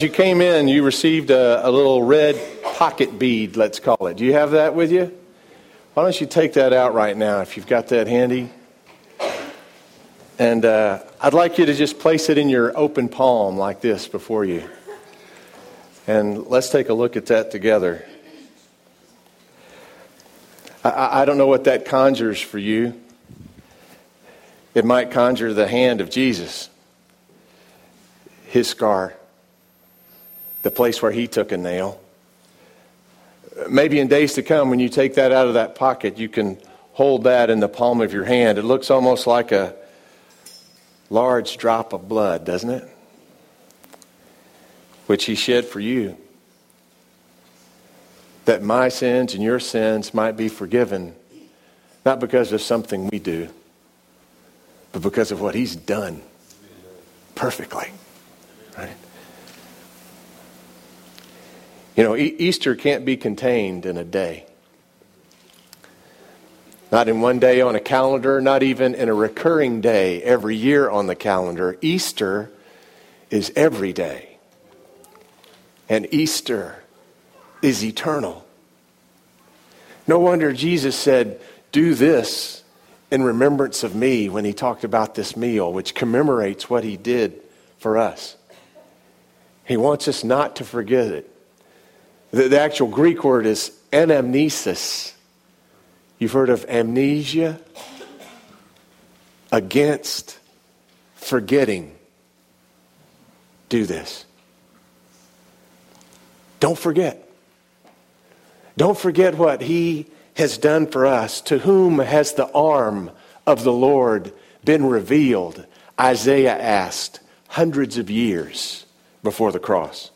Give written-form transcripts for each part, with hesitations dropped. You came in, you received a little red pocket bead, let's call it. Do you have that with you? Why don't you take that out right now if you've got that handy? And I'd like you to just place it in your open palm like this before you. And let's take a look at that together. I don't know what that conjures for you. It might conjure the hand of Jesus, his scar, the place where he took a nail. Maybe in days to come, when you take that out of that pocket, you can hold that in the palm of your hand. It looks almost like a large drop of blood, doesn't it? Which he shed for you, that my sins and your sins might be forgiven, not because of something we do, but because of what he's done perfectly, right? You know, Easter can't be contained in a day. Not in one day on a calendar, not even in a recurring day every year on the calendar. Easter is every day. And Easter is eternal. No wonder Jesus said, "Do this in remembrance of me," when he talked about this meal, which commemorates what he did for us. He wants us not to forget it. The actual Greek word is anamnesis. You've heard of amnesia? Against forgetting. Do this. Don't forget. Don't forget what he has done for us. To whom has the arm of the Lord been revealed? Isaiah asked hundreds of years before the cross.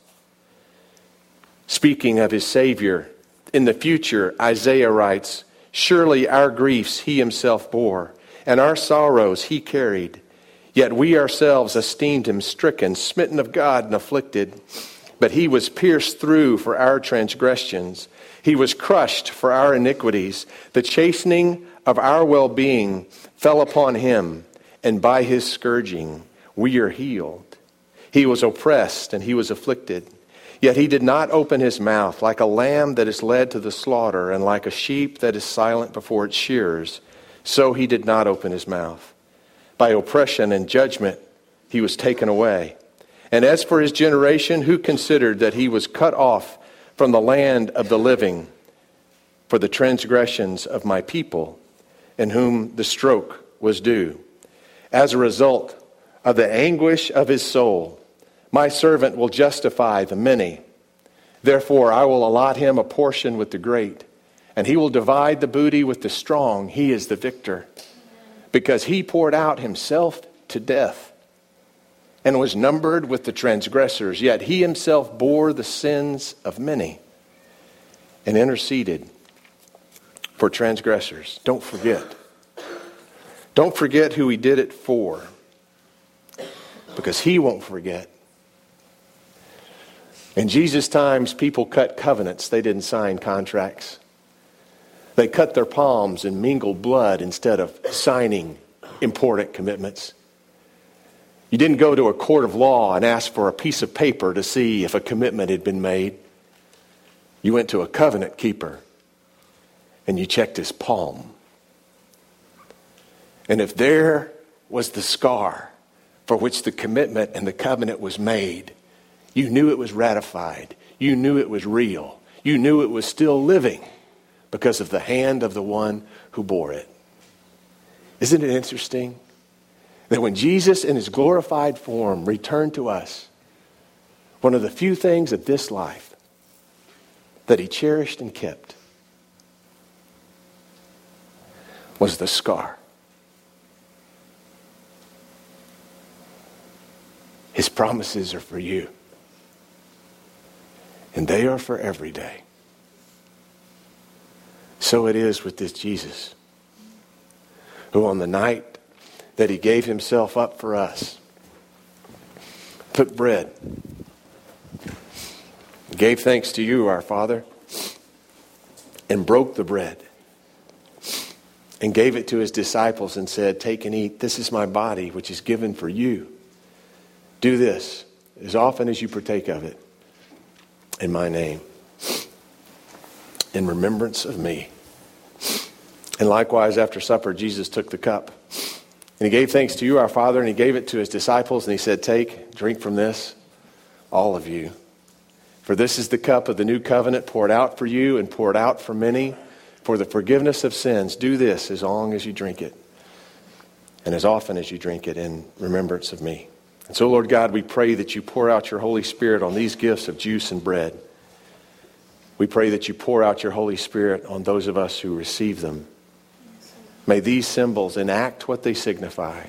Speaking of his Savior, in the future, Isaiah writes, "Surely our griefs he himself bore, and our sorrows he carried. Yet we ourselves esteemed him stricken, smitten of God, and afflicted. But he was pierced through for our transgressions. He was crushed for our iniquities. The chastening of our well-being fell upon him, and by his scourging we are healed. He was oppressed, and he was afflicted. Yet he did not open his mouth. Like a lamb that is led to the slaughter, and like a sheep that is silent before its shearers, so he did not open his mouth. By oppression and judgment he was taken away. And as for his generation, who considered that he was cut off from the land of the living for the transgressions of my people, in whom the stroke was due? As a result of the anguish of his soul, my servant will justify the many. Therefore, I will allot him a portion with the great, and he will divide the booty with the strong. He is the victor, because he poured out himself to death and was numbered with the transgressors. Yet he himself bore the sins of many and interceded for transgressors." Don't forget. Don't forget who he did it for, because he won't forget. In Jesus' times, people cut covenants. They didn't sign contracts. They cut their palms and mingled blood instead of signing important commitments. You didn't go to a court of law and ask for a piece of paper to see if a commitment had been made. You went to a covenant keeper and you checked his palm. And if there was the scar for which the commitment and the covenant was made, you knew it was ratified. You knew it was real. You knew it was still living because of the hand of the one who bore it. Isn't it interesting that when Jesus in his glorified form returned to us, one of the few things of this life that he cherished and kept was the scar, his promises are for you. And they are for every day. So it is with this Jesus, who on the night that he gave himself up for us, took bread, gave thanks to you, our Father, and broke the bread, and gave it to his disciples and said, "Take and eat. This is my body, which is given for you. Do this as often as you partake of it, in my name, in remembrance of me. And likewise, after supper, Jesus took the cup. And he gave thanks to you, our Father, and he gave it to his disciples. And he said, take, drink from this, all of you. For this is the cup of the new covenant poured out for you and poured out for many for the forgiveness of sins. Do this as long as you drink it, and as often as you drink it, in remembrance of me. And so, Lord God, we pray that you pour out your Holy Spirit on these gifts of juice and bread. We pray that you pour out your Holy Spirit on those of us who receive them. May these symbols enact what they signify,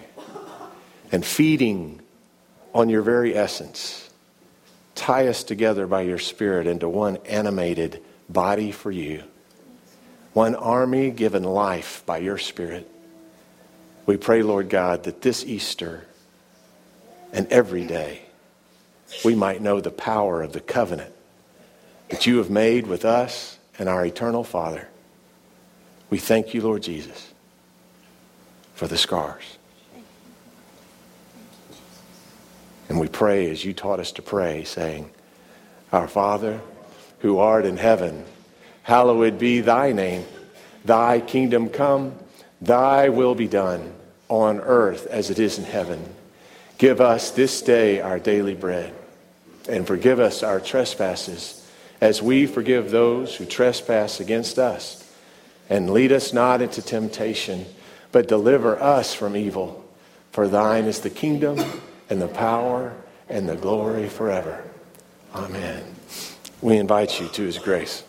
and feeding on your very essence, tie us together by your Spirit into one animated body for you, one army given life by your Spirit. We pray, Lord God, that this Easter and every day we might know the power of the covenant that you have made with us and our eternal Father. We thank you, Lord Jesus, for the scars. And we pray as you taught us to pray, saying, Our Father, who art in heaven, hallowed be thy name. Thy kingdom come, thy will be done, on earth as it is in heaven. Give us this day our daily bread, and forgive us our trespasses, as we forgive those who trespass against us. And lead us not into temptation, but deliver us from evil. For thine is the kingdom and the power and the glory forever. Amen. We invite you to his grace.